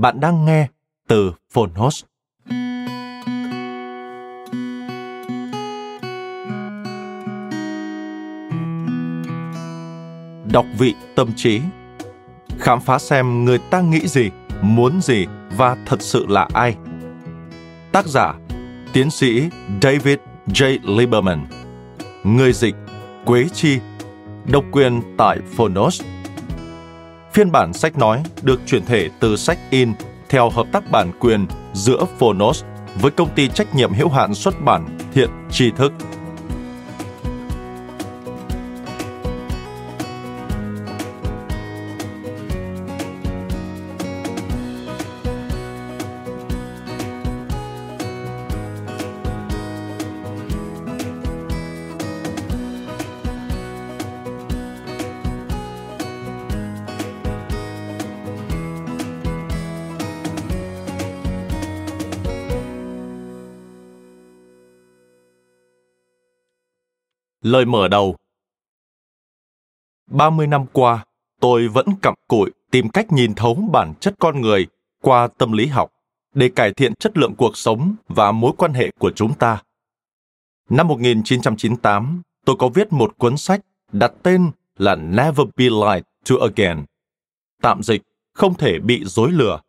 Bạn đang nghe từ Fonos. Đọc vị tâm trí. Khám phá xem người ta nghĩ gì, muốn gì và thật sự là ai. Tác giả: Tiến sĩ David J. Lieberman. Người dịch: Quế Chi. Độc quyền tại Fonos. Phiên bản sách nói được chuyển thể từ sách in theo hợp tác bản quyền giữa Fonos với công ty trách nhiệm hữu hạn xuất bản Thiện Tri Thức. Lời mở đầu. 30 năm qua, tôi vẫn cặm cụi tìm cách nhìn thấu bản chất con người qua tâm lý học để cải thiện chất lượng cuộc sống và mối quan hệ của chúng ta. Năm 1998, tôi có viết một cuốn sách đặt tên là Never Be Lied to Again, tạm dịch không thể bị dối lừa.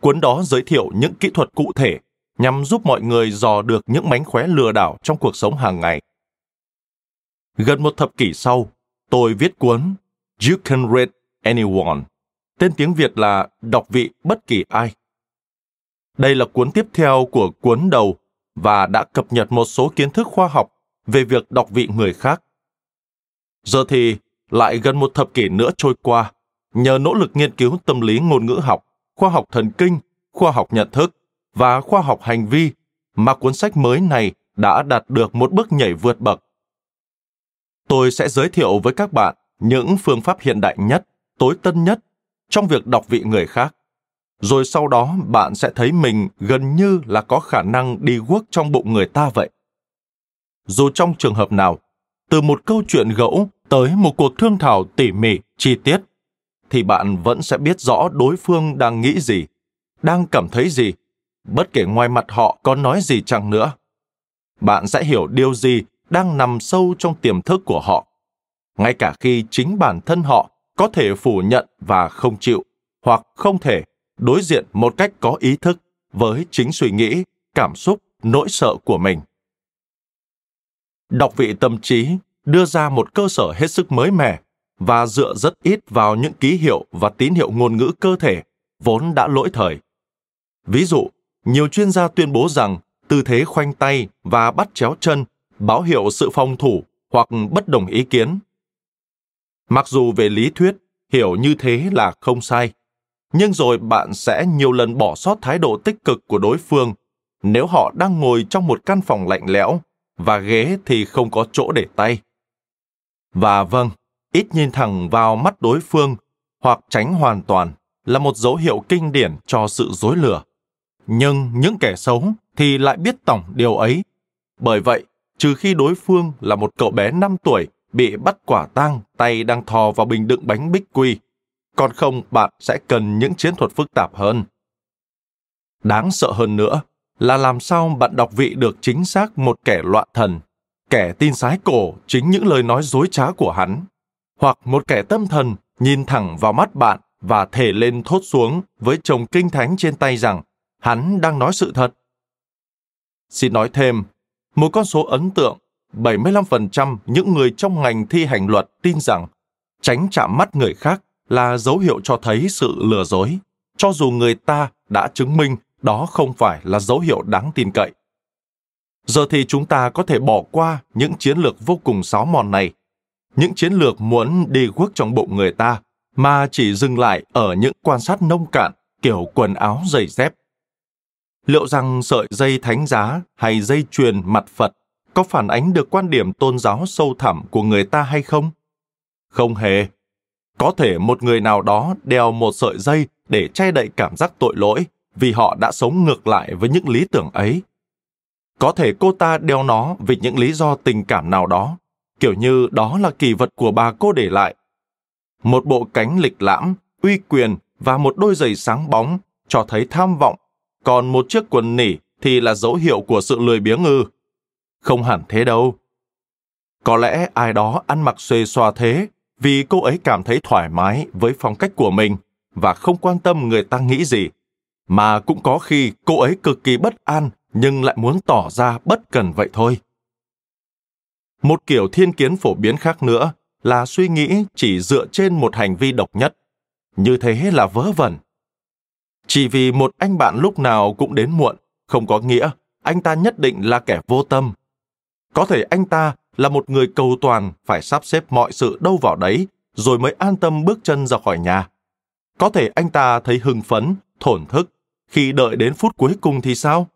Cuốn đó giới thiệu những kỹ thuật cụ thể nhằm giúp mọi người dò được những mánh khóe lừa đảo trong cuộc sống hàng ngày. Gần một thập kỷ sau, tôi viết cuốn You Can Read Anyone, tên tiếng Việt là Đọc Vị Bất Kỳ Ai. Đây là cuốn tiếp theo của cuốn đầu và đã cập nhật một số kiến thức khoa học về việc đọc vị người khác. Giờ thì lại gần một thập kỷ nữa trôi qua, nhờ nỗ lực nghiên cứu tâm lý ngôn ngữ học, khoa học thần kinh, khoa học nhận thức và khoa học hành vi mà cuốn sách mới này đã đạt được một bước nhảy vượt bậc. Tôi sẽ giới thiệu với các bạn những phương pháp hiện đại nhất, tối tân nhất trong việc đọc vị người khác. Rồi sau đó bạn sẽ thấy mình gần như là có khả năng đi guốc trong bụng người ta vậy. Dù trong trường hợp nào, từ một câu chuyện gẫu tới một cuộc thương thảo tỉ mỉ, chi tiết, thì bạn vẫn sẽ biết rõ đối phương đang nghĩ gì, đang cảm thấy gì, bất kể ngoài mặt họ có nói gì chăng nữa. Bạn sẽ hiểu điều gì đang nằm sâu trong tiềm thức của họ, ngay cả khi chính bản thân họ có thể phủ nhận và không chịu, hoặc không thể đối diện một cách có ý thức với chính suy nghĩ, cảm xúc, nỗi sợ của mình. Đọc vị tâm trí đưa ra một cơ sở hết sức mới mẻ và dựa rất ít vào những ký hiệu và tín hiệu ngôn ngữ cơ thể vốn đã lỗi thời. Ví dụ, nhiều chuyên gia tuyên bố rằng tư thế khoanh tay và bắt chéo chân báo hiệu sự phòng thủ hoặc bất đồng ý kiến. Mặc dù về lý thuyết, hiểu như thế là không sai, nhưng rồi bạn sẽ nhiều lần bỏ sót thái độ tích cực của đối phương nếu họ đang ngồi trong một căn phòng lạnh lẽo và ghế thì không có chỗ để tay. Và vâng, ít nhìn thẳng vào mắt đối phương hoặc tránh hoàn toàn là một dấu hiệu kinh điển cho sự dối lừa. Nhưng những kẻ xấu thì lại biết tổng điều ấy. Bởi vậy, trừ khi đối phương là một cậu bé 5 tuổi bị bắt quả tang tay đang thò vào bình đựng bánh bích quy, còn không bạn sẽ cần những chiến thuật phức tạp hơn. Đáng sợ hơn nữa là làm sao bạn đọc vị được chính xác một kẻ loạn thần, kẻ tin sái cổ chính những lời nói dối trá của hắn hoặc một kẻ tâm thần nhìn thẳng vào mắt bạn và thề lên thốt xuống với chồng kinh thánh trên tay rằng hắn đang nói sự thật. Xin nói thêm, một con số ấn tượng, 75% những người trong ngành thi hành luật tin rằng tránh chạm mắt người khác là dấu hiệu cho thấy sự lừa dối, cho dù người ta đã chứng minh đó không phải là dấu hiệu đáng tin cậy. Giờ thì chúng ta có thể bỏ qua những chiến lược vô cùng sáo mòn này, những chiến lược muốn đi guốc trong bụng người ta, mà chỉ dừng lại ở những quan sát nông cạn kiểu quần áo giày dép. Liệu rằng sợi dây thánh giá hay dây chuyền mặt Phật có phản ánh được quan điểm tôn giáo sâu thẳm của người ta hay không? Không hề. Có thể một người nào đó đeo một sợi dây để che đậy cảm giác tội lỗi vì họ đã sống ngược lại với những lý tưởng ấy. Có thể cô ta đeo nó vì những lý do tình cảm nào đó, kiểu như đó là kỷ vật của bà cô để lại. Một bộ cánh lịch lãm, uy quyền và một đôi giày sáng bóng cho thấy tham vọng, còn một chiếc quần nỉ thì là dấu hiệu của sự lười biếng ư? Không hẳn thế đâu. Có lẽ ai đó ăn mặc xuề xòa thế vì cô ấy cảm thấy thoải mái với phong cách của mình và không quan tâm người ta nghĩ gì, mà cũng có khi cô ấy cực kỳ bất an nhưng lại muốn tỏ ra bất cần vậy thôi. Một kiểu thiên kiến phổ biến khác nữa là suy nghĩ chỉ dựa trên một hành vi độc nhất. Như thế là vớ vẩn. Chỉ vì một anh bạn lúc nào cũng đến muộn, không có nghĩa anh ta nhất định là kẻ vô tâm. Có thể anh ta là một người cầu toàn phải sắp xếp mọi sự đâu vào đấy rồi mới an tâm bước chân ra khỏi nhà. Có thể anh ta thấy hưng phấn, thổn thức khi đợi đến phút cuối cùng thì sao?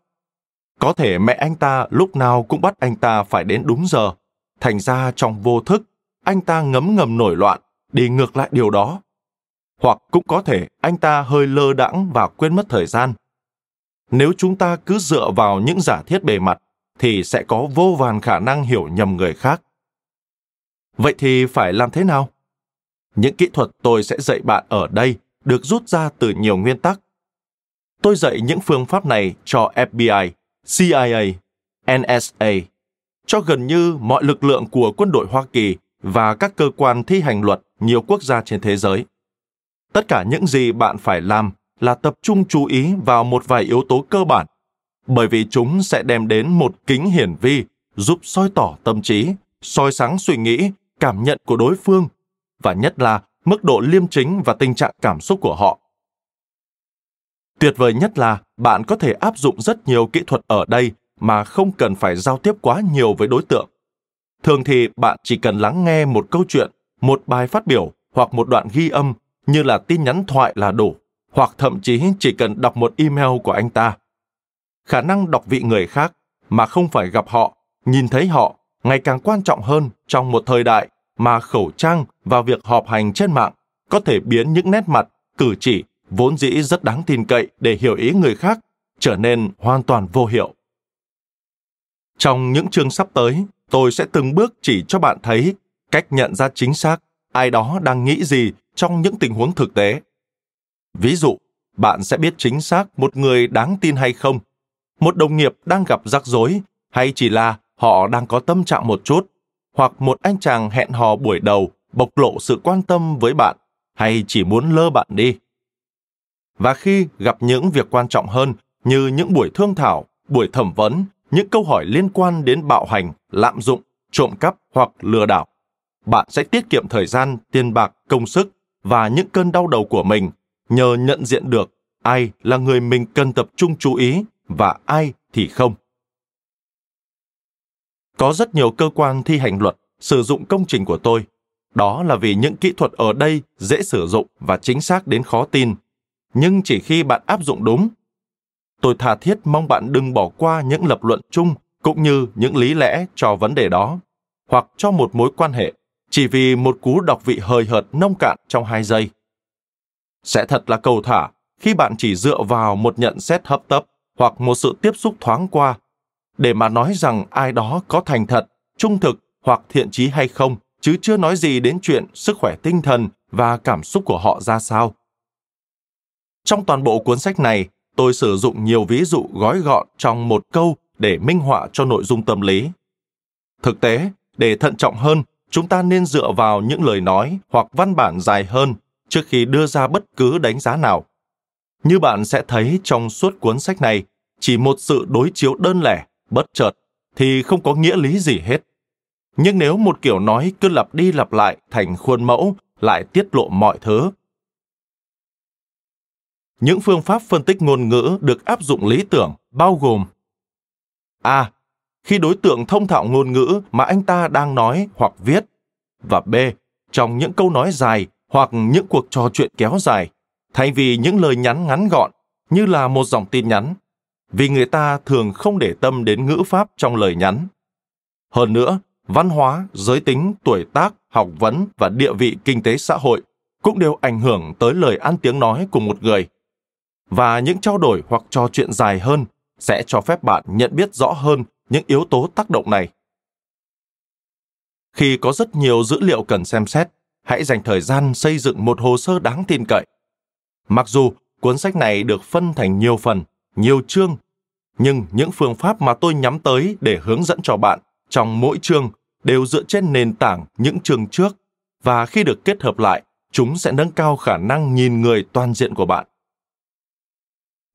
Có thể mẹ anh ta lúc nào cũng bắt anh ta phải đến đúng giờ. Thành ra trong vô thức, anh ta ngấm ngầm nổi loạn, đi ngược lại điều đó. Hoặc cũng có thể anh ta hơi lơ đãng và quên mất thời gian. Nếu chúng ta cứ dựa vào những giả thiết bề mặt, thì sẽ có vô vàn khả năng hiểu nhầm người khác. Vậy thì phải làm thế nào? Những kỹ thuật tôi sẽ dạy bạn ở đây được rút ra từ nhiều nguyên tắc. Tôi dạy những phương pháp này cho FBI, CIA, NSA, cho gần như mọi lực lượng của quân đội Hoa Kỳ và các cơ quan thi hành luật nhiều quốc gia trên thế giới. Tất cả những gì bạn phải làm là tập trung chú ý vào một vài yếu tố cơ bản, bởi vì chúng sẽ đem đến một kính hiển vi giúp soi tỏ tâm trí, soi sáng suy nghĩ, cảm nhận của đối phương, và nhất là mức độ liêm chính và tình trạng cảm xúc của họ. Tuyệt vời nhất là bạn có thể áp dụng rất nhiều kỹ thuật ở đây mà không cần phải giao tiếp quá nhiều với đối tượng. Thường thì bạn chỉ cần lắng nghe một câu chuyện, một bài phát biểu hoặc một đoạn ghi âm như là tin nhắn thoại là đủ, hoặc thậm chí chỉ cần đọc một email của anh ta. Khả năng đọc vị người khác mà không phải gặp họ, nhìn thấy họ ngày càng quan trọng hơn trong một thời đại mà khẩu trang và việc họp hành trên mạng có thể biến những nét mặt, cử chỉ vốn dĩ rất đáng tin cậy để hiểu ý người khác trở nên hoàn toàn vô hiệu. Trong những chương sắp tới, tôi sẽ từng bước chỉ cho bạn thấy cách nhận ra chính xác ai đó đang nghĩ gì trong những tình huống thực tế. Ví dụ, bạn sẽ biết chính xác một người đáng tin hay không, một đồng nghiệp đang gặp rắc rối hay chỉ là họ đang có tâm trạng một chút, hoặc một anh chàng hẹn hò buổi đầu bộc lộ sự quan tâm với bạn hay chỉ muốn lơ bạn đi. Và khi gặp những việc quan trọng hơn như những buổi thương thảo, buổi thẩm vấn, những câu hỏi liên quan đến bạo hành, lạm dụng, trộm cắp hoặc lừa đảo, bạn sẽ tiết kiệm thời gian, tiền bạc, công sức và những cơn đau đầu của mình nhờ nhận diện được ai là người mình cần tập trung chú ý và ai thì không. Có rất nhiều cơ quan thi hành luật sử dụng công trình của tôi. Đó là vì những kỹ thuật ở đây dễ sử dụng và chính xác đến khó tin, nhưng chỉ khi bạn áp dụng đúng. Tôi tha thiết mong bạn đừng bỏ qua những lập luận chung cũng như những lý lẽ cho vấn đề đó, hoặc cho một mối quan hệ, chỉ vì một cú đọc vị hời hợt nông cạn trong 2 giây. Sẽ thật là cầu thả khi bạn chỉ dựa vào một nhận xét hấp tấp hoặc một sự tiếp xúc thoáng qua để mà nói rằng ai đó có thành thật, trung thực hoặc thiện chí hay không, chứ chưa nói gì đến chuyện sức khỏe tinh thần và cảm xúc của họ ra sao. Trong toàn bộ cuốn sách này, tôi sử dụng nhiều ví dụ gói gọn trong một câu để minh họa cho nội dung tâm lý. Thực tế, để thận trọng hơn, chúng ta nên dựa vào những lời nói hoặc văn bản dài hơn trước khi đưa ra bất cứ đánh giá nào. Như bạn sẽ thấy trong suốt cuốn sách này, chỉ một sự đối chiếu đơn lẻ, bất chợt, thì không có nghĩa lý gì hết. Nhưng nếu một kiểu nói cứ lặp đi lặp lại thành khuôn mẫu lại tiết lộ mọi thứ. Những phương pháp phân tích ngôn ngữ được áp dụng lý tưởng bao gồm: A. Khi đối tượng thông thạo ngôn ngữ mà anh ta đang nói hoặc viết, và B. Trong những câu nói dài hoặc những cuộc trò chuyện kéo dài, thay vì những lời nhắn ngắn gọn như là một dòng tin nhắn, vì người ta thường không để tâm đến ngữ pháp trong lời nhắn. Hơn nữa, văn hóa, giới tính, tuổi tác, học vấn và địa vị kinh tế xã hội cũng đều ảnh hưởng tới lời ăn tiếng nói của một người. Và những trao đổi hoặc trò chuyện dài hơn sẽ cho phép bạn nhận biết rõ hơn những yếu tố tác động này. Khi có rất nhiều dữ liệu cần xem xét, hãy dành thời gian xây dựng một hồ sơ đáng tin cậy. Mặc dù cuốn sách này được phân thành nhiều phần, nhiều chương, nhưng những phương pháp mà tôi nhắm tới để hướng dẫn cho bạn trong mỗi chương đều dựa trên nền tảng những chương trước, và khi được kết hợp lại, chúng sẽ nâng cao khả năng nhìn người toàn diện của bạn.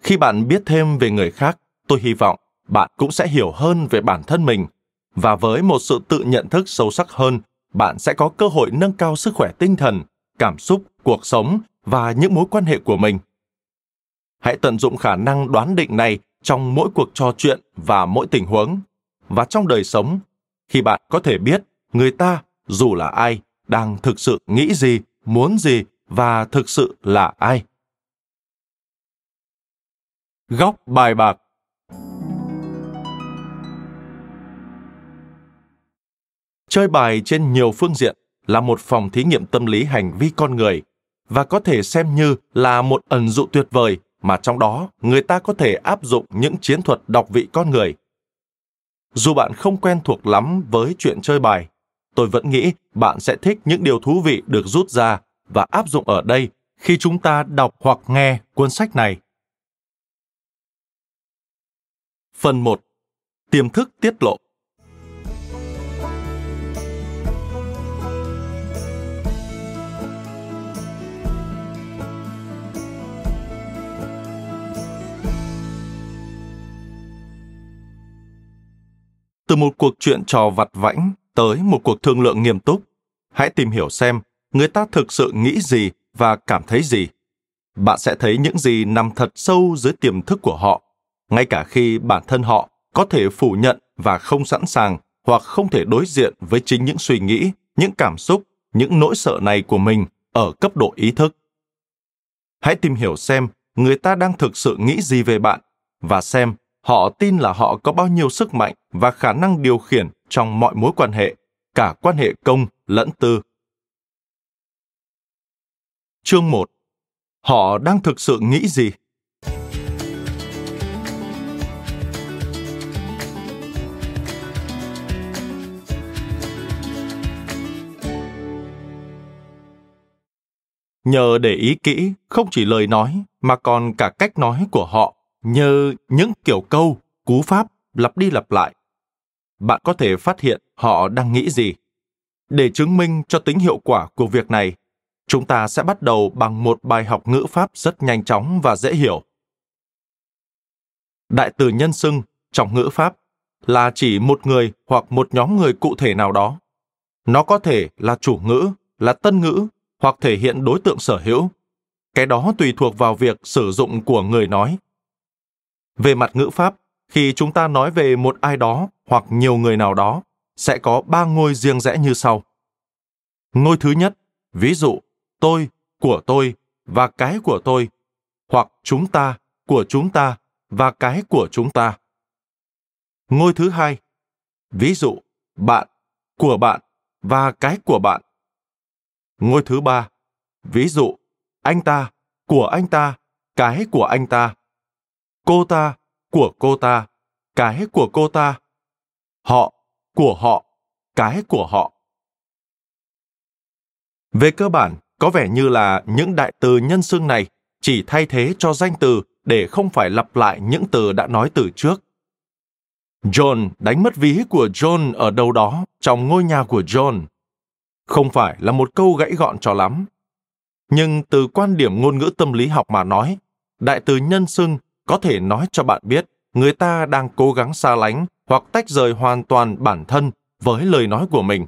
Khi bạn biết thêm về người khác, tôi hy vọng bạn cũng sẽ hiểu hơn về bản thân mình, và với một sự tự nhận thức sâu sắc hơn, bạn sẽ có cơ hội nâng cao sức khỏe tinh thần, cảm xúc, cuộc sống và những mối quan hệ của mình. Hãy tận dụng khả năng đoán định này trong mỗi cuộc trò chuyện và mỗi tình huống, và trong đời sống, khi bạn có thể biết người ta, dù là ai, đang thực sự nghĩ gì, muốn gì và thực sự là ai. Góc bài bạc. Chơi bài trên nhiều phương diện là một phòng thí nghiệm tâm lý hành vi con người, và có thể xem như là một ẩn dụ tuyệt vời mà trong đó người ta có thể áp dụng những chiến thuật đọc vị con người. Dù bạn không quen thuộc lắm với chuyện chơi bài, tôi vẫn nghĩ bạn sẽ thích những điều thú vị được rút ra và áp dụng ở đây khi chúng ta đọc hoặc nghe cuốn sách này. Phần 1. Tiềm thức tiết lộ. Từ một cuộc chuyện trò vặt vãnh tới một cuộc thương lượng nghiêm túc, hãy tìm hiểu xem người ta thực sự nghĩ gì và cảm thấy gì. Bạn sẽ thấy những gì nằm thật sâu dưới tiềm thức của họ, ngay cả khi bản thân họ có thể phủ nhận và không sẵn sàng hoặc không thể đối diện với chính những suy nghĩ, những cảm xúc, những nỗi sợ này của mình ở cấp độ ý thức. Hãy tìm hiểu xem người ta đang thực sự nghĩ gì về bạn và xem họ tin là họ có bao nhiêu sức mạnh và khả năng điều khiển trong mọi mối quan hệ, cả quan hệ công lẫn tư. Chương 1. Họ đang thực sự nghĩ gì? Nhờ để ý kỹ không chỉ lời nói mà còn cả cách nói của họ, nhờ những kiểu câu, cú pháp lặp đi lặp lại, bạn có thể phát hiện họ đang nghĩ gì. Để chứng minh cho tính hiệu quả của việc này, chúng ta sẽ bắt đầu bằng một bài học ngữ pháp rất nhanh chóng và dễ hiểu. Đại từ nhân xưng trong ngữ pháp là chỉ một người hoặc một nhóm người cụ thể nào đó. Nó có thể là chủ ngữ, là tân ngữ hoặc thể hiện đối tượng sở hữu. Cái đó tùy thuộc vào việc sử dụng của người nói. Về mặt ngữ pháp, khi chúng ta nói về một ai đó hoặc nhiều người nào đó, sẽ có 3 ngôi riêng rẽ như sau. Ngôi thứ nhất, ví dụ, tôi, của tôi và cái của tôi, hoặc chúng ta, của chúng ta và cái của chúng ta. Ngôi thứ hai, ví dụ, bạn, của bạn và cái của bạn. Ngôi thứ ba, ví dụ, anh ta, của anh ta, cái của anh ta. Cô ta, của cô ta, cái của cô ta. Họ, của họ, cái của họ. Về cơ bản, có vẻ như là những đại từ nhân xưng này chỉ thay thế cho danh từ để không phải lặp lại những từ đã nói từ trước. John đánh mất ví của John ở đâu đó trong ngôi nhà của John. không phải là một câu gãy gọn cho lắm. Nhưng từ quan điểm ngôn ngữ tâm lý học mà nói, đại từ nhân xưng có thể nói cho bạn biết người ta đang cố gắng xa lánh hoặc tách rời hoàn toàn bản thân với lời nói của mình.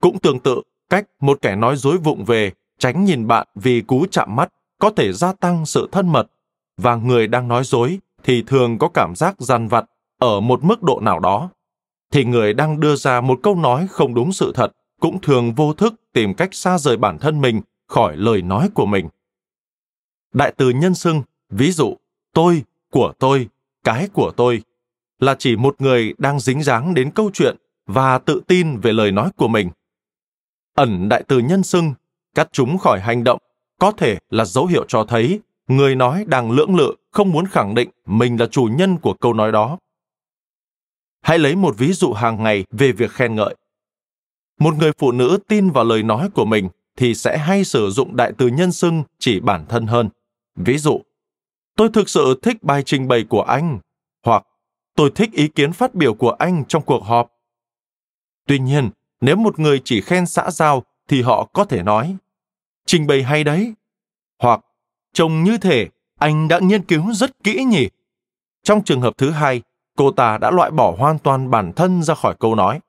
Cũng tương tự, cách một kẻ nói dối vụng về tránh nhìn bạn vì cú chạm mắt có thể gia tăng sự thân mật, và người đang nói dối thì thường có cảm giác dằn vặt ở một mức độ nào đó. Thì người đang đưa ra một câu nói không đúng sự thật cũng thường vô thức tìm cách xa rời bản thân mình khỏi lời nói của mình. Đại từ nhân xưng, ví dụ, tôi, của tôi, cái của tôi, là chỉ một người đang dính dáng đến câu chuyện và tự tin về lời nói của mình. Ẩn đại từ nhân xưng, cắt chúng khỏi hành động, có thể là dấu hiệu cho thấy người nói đang lưỡng lự, không muốn khẳng định mình là chủ nhân của câu nói đó. Hãy lấy một ví dụ hàng ngày về việc khen ngợi. Một người phụ nữ tin vào lời nói của mình thì sẽ hay sử dụng đại từ nhân xưng chỉ bản thân hơn. Ví dụ, tôi thực sự thích bài trình bày của anh, hoặc tôi thích ý kiến phát biểu của anh trong cuộc họp. Tuy nhiên, nếu một người chỉ khen xã giao thì họ có thể nói, trình bày hay đấy, hoặc trông như thể anh đã nghiên cứu rất kỹ nhỉ. Trong trường hợp thứ hai, cô ta đã loại bỏ hoàn toàn bản thân ra khỏi câu nói.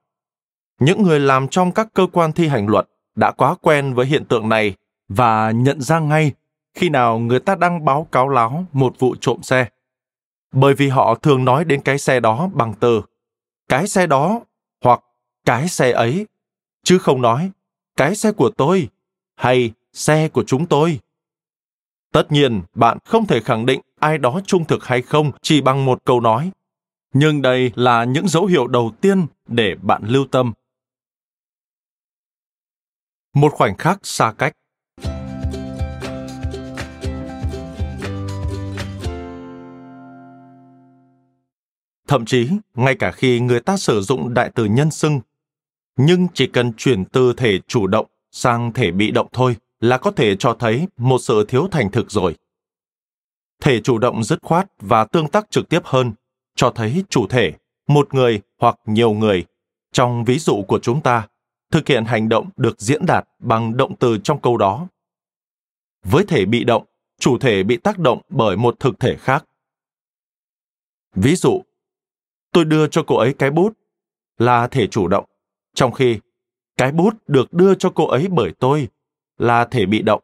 Những người làm trong các cơ quan thi hành luật đã quá quen với hiện tượng này và nhận ra ngay khi nào người ta đang báo cáo láo một vụ trộm xe. Bởi vì họ thường nói đến cái xe đó bằng từ cái xe đó hoặc cái xe ấy, chứ không nói cái xe của tôi hay xe của chúng tôi. Tất nhiên, bạn không thể khẳng định ai đó trung thực hay không chỉ bằng một câu nói. Nhưng đây là những dấu hiệu đầu tiên để bạn lưu tâm. Một khoảnh khắc xa cách. Thậm chí, ngay cả khi người ta sử dụng đại từ nhân xưng, nhưng chỉ cần chuyển từ thể chủ động sang thể bị động thôi là có thể cho thấy một sự thiếu thành thực rồi. Thể chủ động dứt khoát và tương tác trực tiếp hơn, cho thấy chủ thể, một người hoặc nhiều người, trong ví dụ của chúng ta, thực hiện hành động được diễn đạt bằng động từ trong câu đó. Với thể bị động, chủ thể bị tác động bởi một thực thể khác. Ví dụ, tôi đưa cho cô ấy cái bút là thể chủ động, trong khi cái bút được đưa cho cô ấy bởi tôi là thể bị động.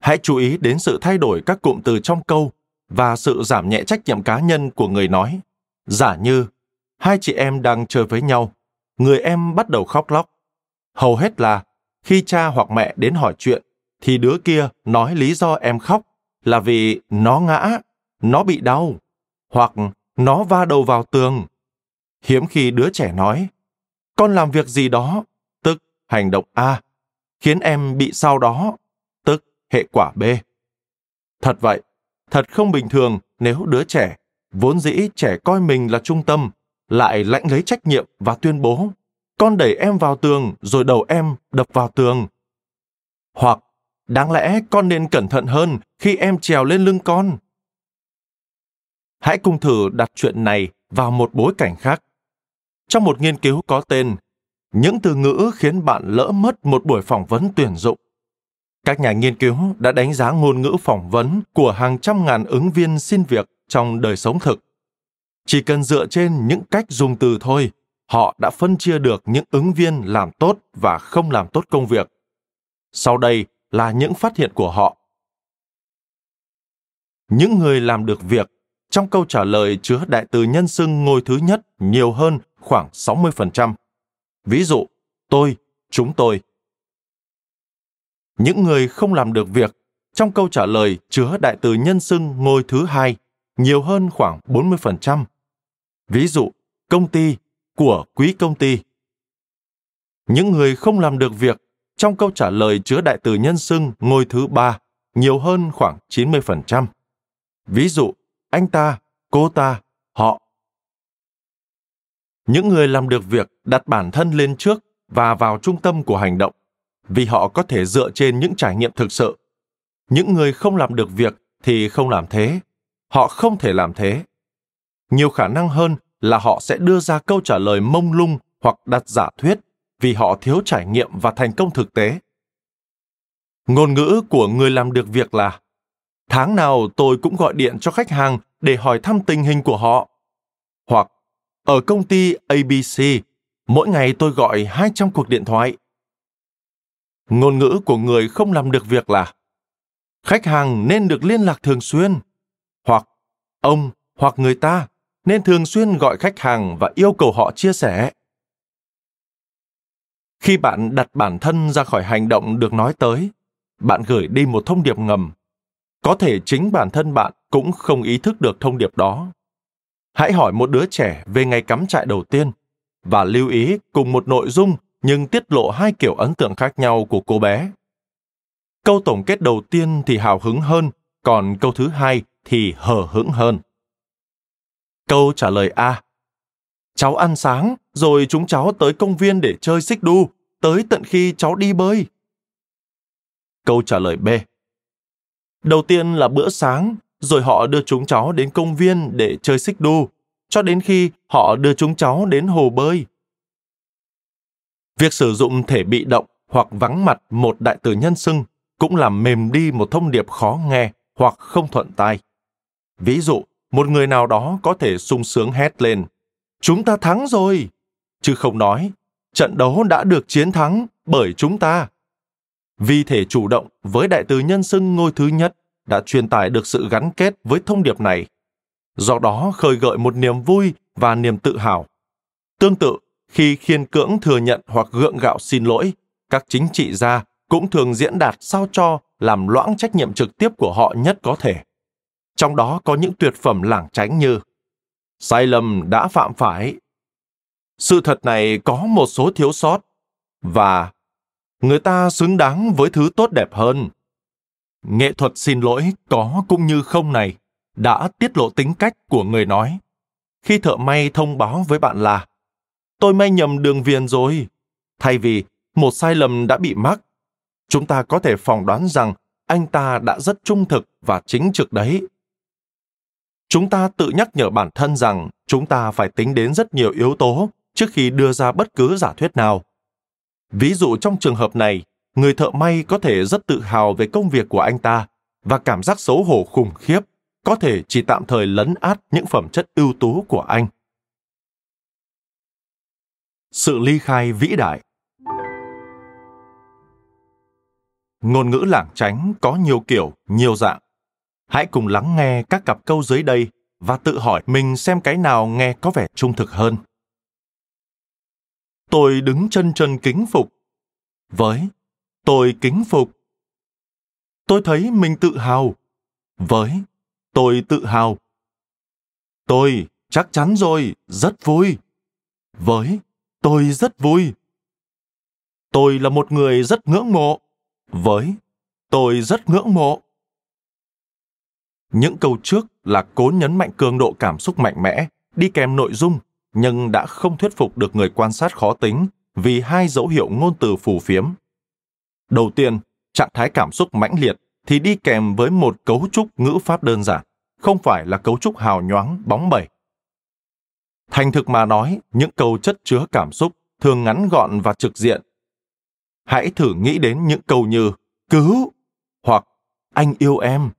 Hãy chú ý đến sự thay đổi các cụm từ trong câu và sự giảm nhẹ trách nhiệm cá nhân của người nói. Giả như, hai chị em đang chơi với nhau, người em bắt đầu khóc lóc. Hầu hết là, khi cha hoặc mẹ đến hỏi chuyện, thì đứa kia nói lý do em khóc là vì nó ngã, nó bị đau, hoặc nó va đầu vào tường. Hiếm khi đứa trẻ nói, con làm việc gì đó, tức hành động A, khiến em bị sao đó, tức hệ quả B. Thật vậy, thật không bình thường nếu đứa trẻ, vốn dĩ trẻ coi mình là trung tâm, lại lãnh lấy trách nhiệm và tuyên bố, con đẩy em vào tường rồi đầu em đập vào tường. Hoặc, đáng lẽ con nên cẩn thận hơn khi em trèo lên lưng con. Hãy cùng thử đặt chuyện này vào một bối cảnh khác. Trong một nghiên cứu có tên Những từ ngữ khiến bạn lỡ mất một buổi phỏng vấn tuyển dụng, các nhà nghiên cứu đã đánh giá ngôn ngữ phỏng vấn của hàng trăm ngàn ứng viên xin việc trong đời sống thực. Chỉ cần dựa trên những cách dùng từ thôi, họ đã phân chia được những ứng viên làm tốt và không làm tốt công việc. Sau đây là những phát hiện của họ. Những người làm được việc, trong câu trả lời chứa đại từ nhân xưng ngôi thứ nhất nhiều hơn khoảng 60%. Ví dụ, tôi, chúng tôi. Những người không làm được việc, trong câu trả lời chứa đại từ nhân xưng ngôi thứ hai, nhiều hơn khoảng 40%. Ví dụ, công ty, của quý công ty. Những người không làm được việc, trong câu trả lời chứa đại từ nhân xưng ngôi thứ ba, nhiều hơn khoảng 90%. Ví dụ, anh ta, cô ta, họ. Những người làm được việc đặt bản thân lên trước và vào trung tâm của hành động, vì họ có thể dựa trên những trải nghiệm thực sự. Những người không làm được việc thì không làm thế. Họ không thể làm thế. Nhiều khả năng hơn là họ sẽ đưa ra câu trả lời mông lung hoặc đặt giả thuyết vì họ thiếu trải nghiệm và thành công thực tế. Ngôn ngữ của người làm được việc là: tháng nào tôi cũng gọi điện cho khách hàng để hỏi thăm tình hình của họ. Hoặc, ở công ty ABC, mỗi ngày tôi gọi 200 cuộc điện thoại. Ngôn ngữ của người không làm được việc là: khách hàng nên được liên lạc thường xuyên. Hoặc, ông hoặc người ta nên thường xuyên gọi khách hàng và yêu cầu họ chia sẻ. Khi bạn đặt bản thân ra khỏi hành động được nói tới, bạn gửi đi một thông điệp ngầm. Có thể chính bản thân bạn cũng không ý thức được thông điệp đó. Hãy hỏi một đứa trẻ về ngày cắm trại đầu tiên và lưu ý cùng một nội dung nhưng tiết lộ hai kiểu ấn tượng khác nhau của cô bé. Câu tổng kết đầu tiên thì hào hứng hơn, còn câu thứ hai thì hờ hững hơn. Câu trả lời A: cháu ăn sáng, rồi chúng cháu tới công viên để chơi xích đu, tới tận khi cháu đi bơi. Câu trả lời B: đầu tiên là bữa sáng, rồi họ đưa chúng cháu đến công viên để chơi xích đu, cho đến khi họ đưa chúng cháu đến hồ bơi. Việc sử dụng thể bị động hoặc vắng mặt một đại từ nhân xưng cũng làm mềm đi một thông điệp khó nghe hoặc không thuận tai. Ví dụ, một người nào đó có thể sung sướng hét lên: "Chúng ta thắng rồi!" chứ không nói: "Trận đấu đã được chiến thắng bởi chúng ta." Vì thể chủ động với đại từ nhân xưng ngôi thứ nhất đã truyền tải được sự gắn kết với thông điệp này, do đó khơi gợi một niềm vui và niềm tự hào. Tương tự, khi khiên cưỡng thừa nhận hoặc gượng gạo xin lỗi, các chính trị gia cũng thường diễn đạt sao cho làm loãng trách nhiệm trực tiếp của họ nhất có thể. Trong đó có những tuyệt phẩm lảng tránh như: "Sai lầm đã phạm phải", "Sự thật này có một số thiếu sót" và "Người ta xứng đáng với thứ tốt đẹp hơn". Nghệ thuật xin lỗi có cũng như không này đã tiết lộ tính cách của người nói. Khi thợ may thông báo với bạn là "Tôi may nhầm đường viền rồi", thay vì "Một sai lầm đã bị mắc", chúng ta có thể phỏng đoán rằng anh ta đã rất trung thực và chính trực đấy. Chúng ta tự nhắc nhở bản thân rằng chúng ta phải tính đến rất nhiều yếu tố trước khi đưa ra bất cứ giả thuyết nào. Ví dụ trong trường hợp này, người thợ may có thể rất tự hào về công việc của anh ta và cảm giác xấu hổ khủng khiếp có thể chỉ tạm thời lấn át những phẩm chất ưu tú của anh. Sự ly khai vĩ đại. Ngôn ngữ lảng tránh có nhiều kiểu, nhiều dạng. Hãy cùng lắng nghe các cặp câu dưới đây và tự hỏi mình xem cái nào nghe có vẻ trung thực hơn. Tôi đứng chân chân kính phục với tôi kính phục. Tôi thấy mình tự hào với tôi tự hào. Tôi chắc chắn rồi, rất vui với tôi rất vui. Tôi là một người rất ngưỡng mộ với tôi rất ngưỡng mộ. Những câu trước là cố nhấn mạnh cường độ cảm xúc mạnh mẽ, đi kèm nội dung, nhưng đã không thuyết phục được người quan sát khó tính vì hai dấu hiệu ngôn từ phù phiếm. Đầu tiên, trạng thái cảm xúc mãnh liệt thì đi kèm với một cấu trúc ngữ pháp đơn giản, không phải là cấu trúc hào nhoáng, bóng bẩy. Thành thực mà nói, những câu chất chứa cảm xúc thường ngắn gọn và trực diện. Hãy thử nghĩ đến những câu như "cứu" hoặc "anh yêu em".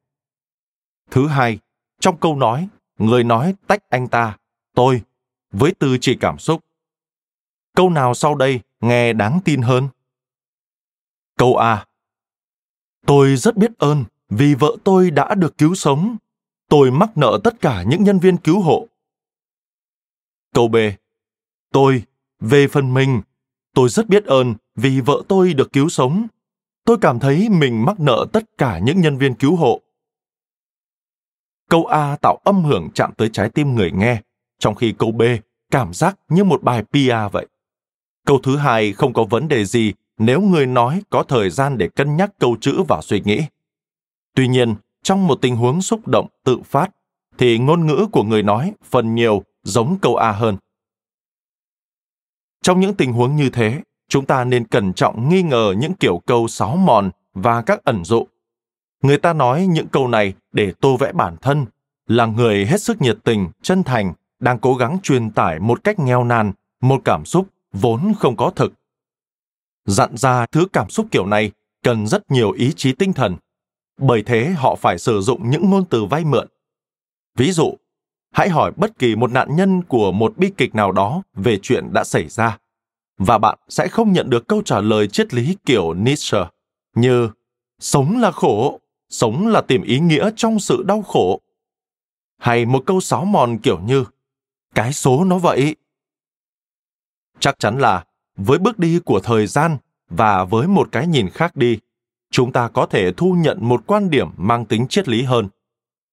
Thứ hai, trong câu nói, người nói tách anh ta, tôi, với từ chỉ cảm xúc. Câu nào sau đây nghe đáng tin hơn? Câu A: tôi rất biết ơn vì vợ tôi đã được cứu sống. Tôi mắc nợ tất cả những nhân viên cứu hộ. Câu B: tôi, về phần mình, tôi rất biết ơn vì vợ tôi được cứu sống. Tôi cảm thấy mình mắc nợ tất cả những nhân viên cứu hộ. Câu A tạo âm hưởng chạm tới trái tim người nghe, trong khi câu B cảm giác như một bài PR vậy. Câu thứ hai không có vấn đề gì nếu người nói có thời gian để cân nhắc câu chữ và suy nghĩ. Tuy nhiên, trong một tình huống xúc động tự phát, thì ngôn ngữ của người nói phần nhiều giống câu A hơn. Trong những tình huống như thế, chúng ta nên cẩn trọng nghi ngờ những kiểu câu sáo mòn và các ẩn dụ. Người ta nói những câu này để tô vẽ bản thân, là người hết sức nhiệt tình, chân thành, đang cố gắng truyền tải một cách nghèo nàn, một cảm xúc vốn không có thực, dặn ra thứ cảm xúc kiểu này cần rất nhiều ý chí tinh thần. Bởi thế họ phải sử dụng những ngôn từ vay mượn. Ví dụ, hãy hỏi bất kỳ một nạn nhân của một bi kịch nào đó về chuyện đã xảy ra, và bạn sẽ không nhận được câu trả lời triết lý kiểu Nietzsche như sống là khổ, sống là tìm ý nghĩa trong sự đau khổ, hay một câu sáo mòn kiểu như cái số nó vậy. Chắc chắn là với bước đi của thời gian và với một cái nhìn khác đi, chúng ta có thể thu nhận một quan điểm mang tính triết lý hơn,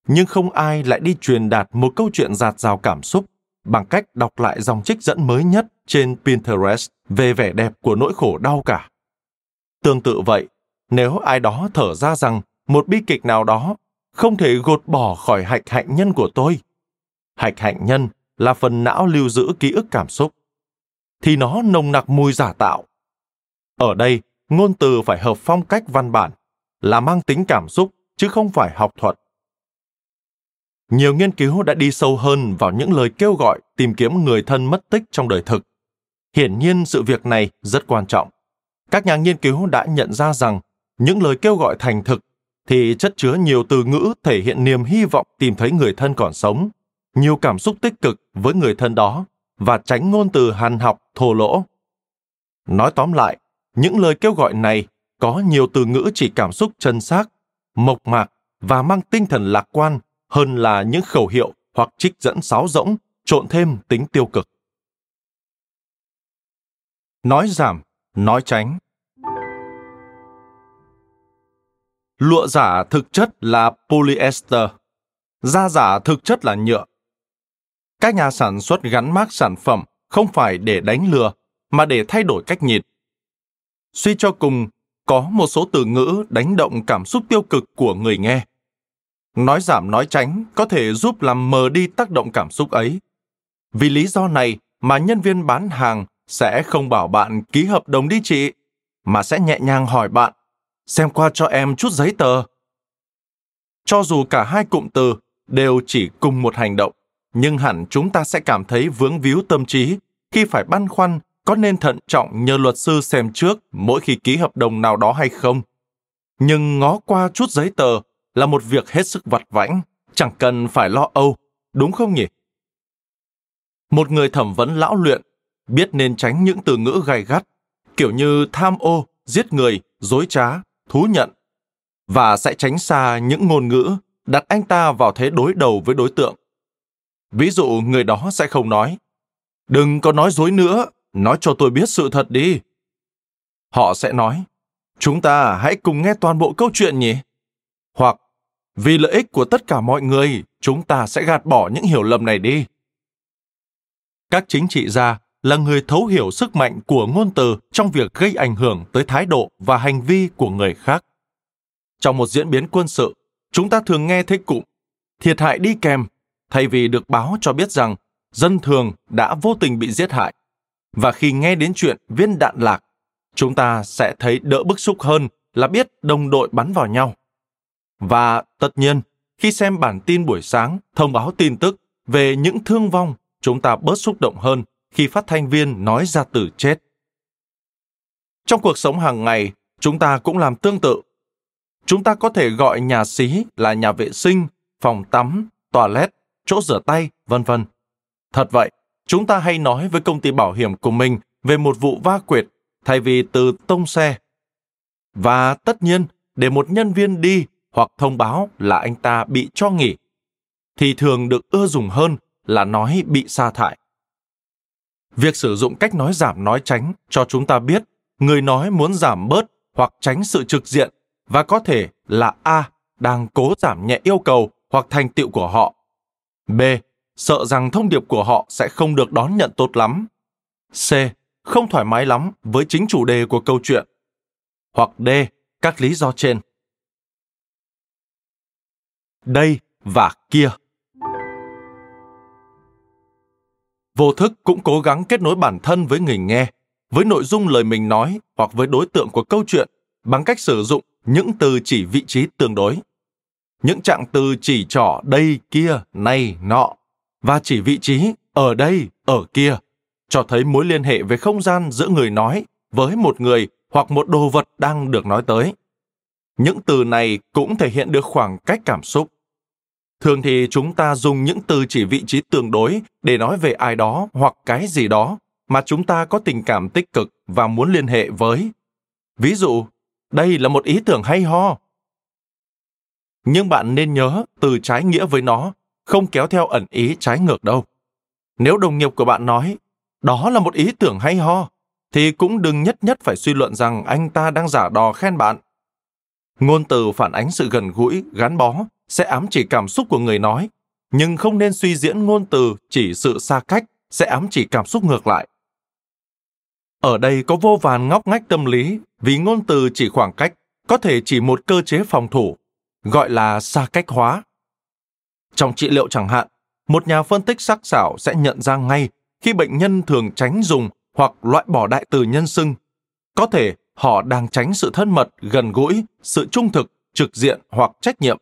nhưng không ai lại đi truyền đạt một câu chuyện dạt dào cảm xúc bằng cách đọc lại dòng trích dẫn mới nhất trên Pinterest về vẻ đẹp của nỗi khổ đau cả. Tương tự vậy, nếu ai đó thở ra rằng một bi kịch nào đó không thể gột bỏ khỏi hạch hạnh nhân của tôi, hạch hạnh nhân là phần não lưu giữ ký ức cảm xúc, thì nó nồng nặc mùi giả tạo. Ở đây, ngôn từ phải hợp phong cách văn bản, là mang tính cảm xúc chứ không phải học thuật. Nhiều nghiên cứu đã đi sâu hơn vào những lời kêu gọi tìm kiếm người thân mất tích trong đời thực. Hiển nhiên sự việc này rất quan trọng. Các nhà nghiên cứu đã nhận ra rằng những lời kêu gọi thành thực thì chất chứa nhiều từ ngữ thể hiện niềm hy vọng tìm thấy người thân còn sống, nhiều cảm xúc tích cực với người thân đó và tránh ngôn từ hàn học thô lỗ. Nói tóm lại, những lời kêu gọi này có nhiều từ ngữ chỉ cảm xúc chân xác, mộc mạc và mang tinh thần lạc quan hơn là những khẩu hiệu hoặc trích dẫn sáo rỗng trộn thêm tính tiêu cực. Nói giảm, nói tránh. Lụa giả thực chất là polyester, da giả thực chất là nhựa. Các nhà sản xuất gắn mác sản phẩm không phải để đánh lừa, mà để thay đổi cách nhìn. Suy cho cùng, có một số từ ngữ đánh động cảm xúc tiêu cực của người nghe. Nói giảm nói tránh có thể giúp làm mờ đi tác động cảm xúc ấy. Vì lý do này mà nhân viên bán hàng sẽ không bảo bạn ký hợp đồng đi chị, mà sẽ nhẹ nhàng hỏi bạn, xem qua cho em chút giấy tờ. Cho dù cả hai cụm từ đều chỉ cùng một hành động, nhưng hẳn chúng ta sẽ cảm thấy vướng víu tâm trí khi phải băn khoăn có nên thận trọng nhờ luật sư xem trước mỗi khi ký hợp đồng nào đó hay không. Nhưng ngó qua chút giấy tờ là một việc hết sức vặt vãnh, chẳng cần phải lo âu, đúng không nhỉ? Một người thẩm vấn lão luyện biết nên tránh những từ ngữ gay gắt, kiểu như tham ô, giết người, dối trá, thú nhận, và sẽ tránh xa những ngôn ngữ đặt anh ta vào thế đối đầu với đối tượng. Ví dụ người đó sẽ không nói, đừng có nói dối nữa, nói cho tôi biết sự thật đi. Họ sẽ nói, chúng ta hãy cùng nghe toàn bộ câu chuyện nhỉ? Hoặc, vì lợi ích của tất cả mọi người, chúng ta sẽ gạt bỏ những hiểu lầm này đi. Các chính trị gia là người thấu hiểu sức mạnh của ngôn từ trong việc gây ảnh hưởng tới thái độ và hành vi của người khác. Trong một diễn biến quân sự, chúng ta thường nghe thấy cụm thiệt hại đi kèm, thay vì được báo cho biết rằng dân thường đã vô tình bị giết hại. Và khi nghe đến chuyện viên đạn lạc, chúng ta sẽ thấy đỡ bức xúc hơn là biết đồng đội bắn vào nhau. Và tất nhiên, khi xem bản tin buổi sáng thông báo tin tức về những thương vong, chúng ta bớt xúc động hơn khi phát thanh viên nói ra từ chết. Trong cuộc sống hàng ngày, chúng ta cũng làm tương tự. Chúng ta có thể gọi nhà xí là nhà vệ sinh, phòng tắm, toilet, chỗ rửa tay, vân vân. Thật vậy, chúng ta hay nói với công ty bảo hiểm của mình về một vụ va quệt thay vì từ tông xe. Và tất nhiên, để một nhân viên đi hoặc thông báo là anh ta bị cho nghỉ, thì thường được ưa dùng hơn là nói bị sa thải. Việc sử dụng cách nói giảm nói tránh cho chúng ta biết người nói muốn giảm bớt hoặc tránh sự trực diện và có thể là A. đang cố giảm nhẹ yêu cầu hoặc thành tựu của họ, B. sợ rằng thông điệp của họ sẽ không được đón nhận tốt lắm, C. không thoải mái lắm với chính chủ đề của câu chuyện, hoặc D. các lý do trên. Đây và kia. Vô thức cũng cố gắng kết nối bản thân với người nghe, với nội dung lời mình nói hoặc với đối tượng của câu chuyện bằng cách sử dụng những từ chỉ vị trí tương đối. Những trạng từ chỉ trỏ đây, kia, này, nọ và chỉ vị trí ở đây, ở kia cho thấy mối liên hệ về không gian giữa người nói với một người hoặc một đồ vật đang được nói tới. Những từ này cũng thể hiện được khoảng cách cảm xúc. Thường thì chúng ta dùng những từ chỉ vị trí tương đối để nói về ai đó hoặc cái gì đó mà chúng ta có tình cảm tích cực và muốn liên hệ với. Ví dụ, đây là một ý tưởng hay ho. Nhưng bạn nên nhớ, từ trái nghĩa với nó không kéo theo ẩn ý trái ngược đâu. Nếu đồng nghiệp của bạn nói, đó là một ý tưởng hay ho, thì cũng đừng nhất phải suy luận rằng anh ta đang giả đò khen bạn. Ngôn từ phản ánh sự gần gũi, gắn bó, sẽ ám chỉ cảm xúc của người nói, nhưng không nên suy diễn ngôn từ chỉ sự xa cách sẽ ám chỉ cảm xúc ngược lại. Ở đây có vô vàn ngóc ngách tâm lý vì ngôn từ chỉ khoảng cách có thể chỉ một cơ chế phòng thủ, gọi là xa cách hóa. Trong trị liệu chẳng hạn, một nhà phân tích sắc sảo sẽ nhận ra ngay khi bệnh nhân thường tránh dùng hoặc loại bỏ đại từ nhân xưng. Có thể họ đang tránh sự thân mật, gần gũi, sự trung thực, trực diện hoặc trách nhiệm.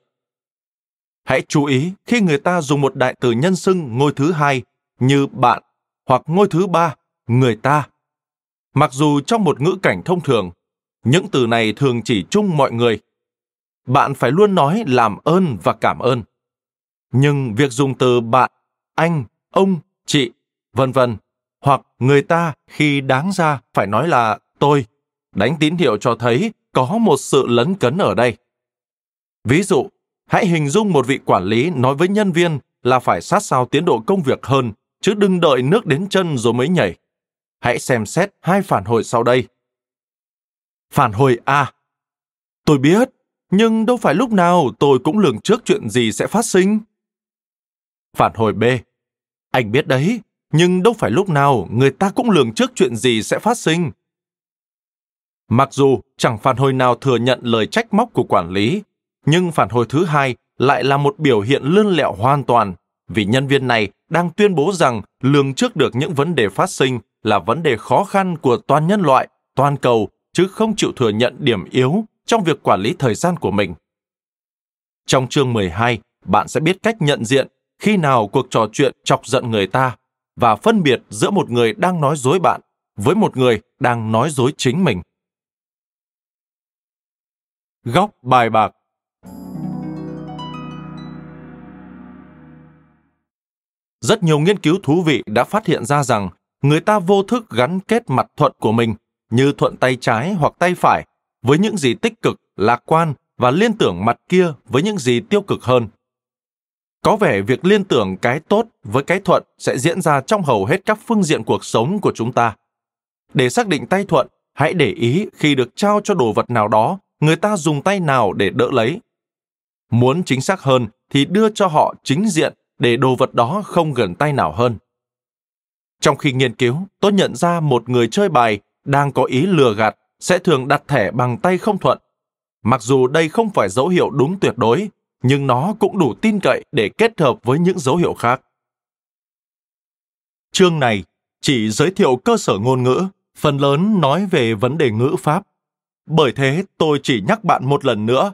Hãy chú ý khi người ta dùng một đại từ nhân xưng ngôi thứ hai như bạn hoặc ngôi thứ ba, người ta. Mặc dù trong một ngữ cảnh thông thường, những từ này thường chỉ chung mọi người. Bạn phải luôn nói làm ơn và cảm ơn. Nhưng việc dùng từ bạn, anh, ông, chị, vân vân hoặc người ta khi đáng ra phải nói là tôi, đánh tín hiệu cho thấy có một sự lấn cấn ở đây. Ví dụ, hãy hình dung một vị quản lý nói với nhân viên là phải sát sao tiến độ công việc hơn, chứ đừng đợi nước đến chân rồi mới nhảy. Hãy xem xét hai phản hồi sau đây. Phản hồi A. Tôi biết, nhưng đâu phải lúc nào tôi cũng lường trước chuyện gì sẽ phát sinh. Phản hồi B. Anh biết đấy, nhưng đâu phải lúc nào người ta cũng lường trước chuyện gì sẽ phát sinh. Mặc dù chẳng phản hồi nào thừa nhận lời trách móc của quản lý, nhưng phản hồi thứ hai lại là một biểu hiện lươn lẹo hoàn toàn, vì nhân viên này đang tuyên bố rằng lường trước được những vấn đề phát sinh là vấn đề khó khăn của toàn nhân loại, toàn cầu, chứ không chịu thừa nhận điểm yếu trong việc quản lý thời gian của mình. Trong chương 12, bạn sẽ biết cách nhận diện khi nào cuộc trò chuyện chọc giận người ta và phân biệt giữa một người đang nói dối bạn với một người đang nói dối chính mình. Góc bài bạc. Rất nhiều nghiên cứu thú vị đã phát hiện ra rằng người ta vô thức gắn kết mặt thuận của mình như thuận tay trái hoặc tay phải với những gì tích cực, lạc quan và liên tưởng mặt kia với những gì tiêu cực hơn. Có vẻ việc liên tưởng cái tốt với cái thuận sẽ diễn ra trong hầu hết các phương diện cuộc sống của chúng ta. Để xác định tay thuận, hãy để ý khi được trao cho đồ vật nào đó, người ta dùng tay nào để đỡ lấy. Muốn chính xác hơn thì đưa cho họ chính diện để đồ vật đó không gần tay nào hơn. Trong khi nghiên cứu, tôi nhận ra một người chơi bài đang có ý lừa gạt sẽ thường đặt thẻ bằng tay không thuận. Mặc dù đây không phải dấu hiệu đúng tuyệt đối, nhưng nó cũng đủ tin cậy để kết hợp với những dấu hiệu khác. Chương này chỉ giới thiệu cơ sở ngôn ngữ, phần lớn nói về vấn đề ngữ pháp. Bởi thế, tôi chỉ nhắc bạn một lần nữa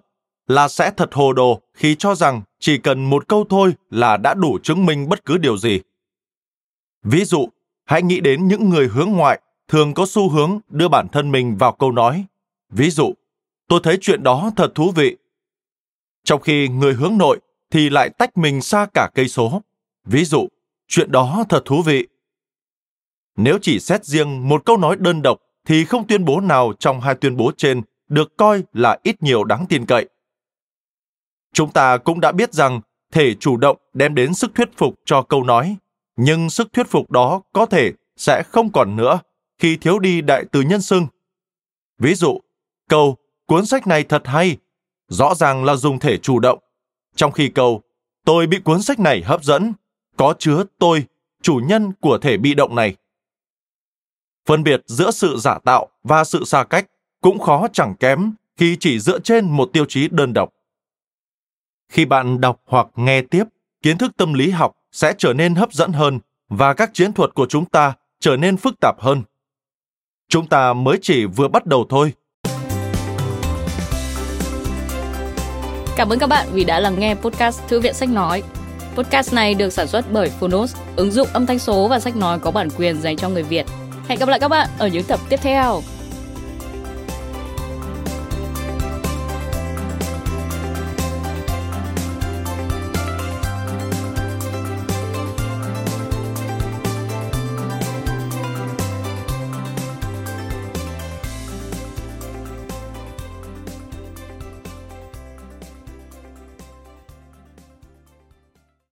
là sẽ thật hồ đồ khi cho rằng chỉ cần một câu thôi là đã đủ chứng minh bất cứ điều gì. Ví dụ, hãy nghĩ đến những người hướng ngoại thường có xu hướng đưa bản thân mình vào câu nói. Ví dụ, tôi thấy chuyện đó thật thú vị. Trong khi người hướng nội thì lại tách mình xa cả cây số. Ví dụ, chuyện đó thật thú vị. Nếu chỉ xét riêng một câu nói đơn độc thì không tuyên bố nào trong hai tuyên bố trên được coi là ít nhiều đáng tin cậy. Chúng ta cũng đã biết rằng thể chủ động đem đến sức thuyết phục cho câu nói, nhưng sức thuyết phục đó có thể sẽ không còn nữa khi thiếu đi đại từ nhân xưng. Ví dụ, câu cuốn sách này thật hay rõ ràng là dùng thể chủ động, trong khi câu tôi bị cuốn sách này hấp dẫn có chứa tôi, chủ nhân của thể bị động này. Phân biệt giữa sự giả tạo và sự xa cách cũng khó chẳng kém khi chỉ dựa trên một tiêu chí đơn độc. Khi bạn đọc hoặc nghe tiếp, kiến thức tâm lý học sẽ trở nên hấp dẫn hơn và các chiến thuật của chúng ta trở nên phức tạp hơn. Chúng ta mới chỉ vừa bắt đầu thôi. Cảm ơn các bạn vì đã lắng nghe podcast Thư viện Sách Nói. Podcast này được sản xuất bởi Fonos, ứng dụng âm thanh số và sách nói có bản quyền dành cho người Việt. Hẹn gặp lại các bạn ở những tập tiếp theo.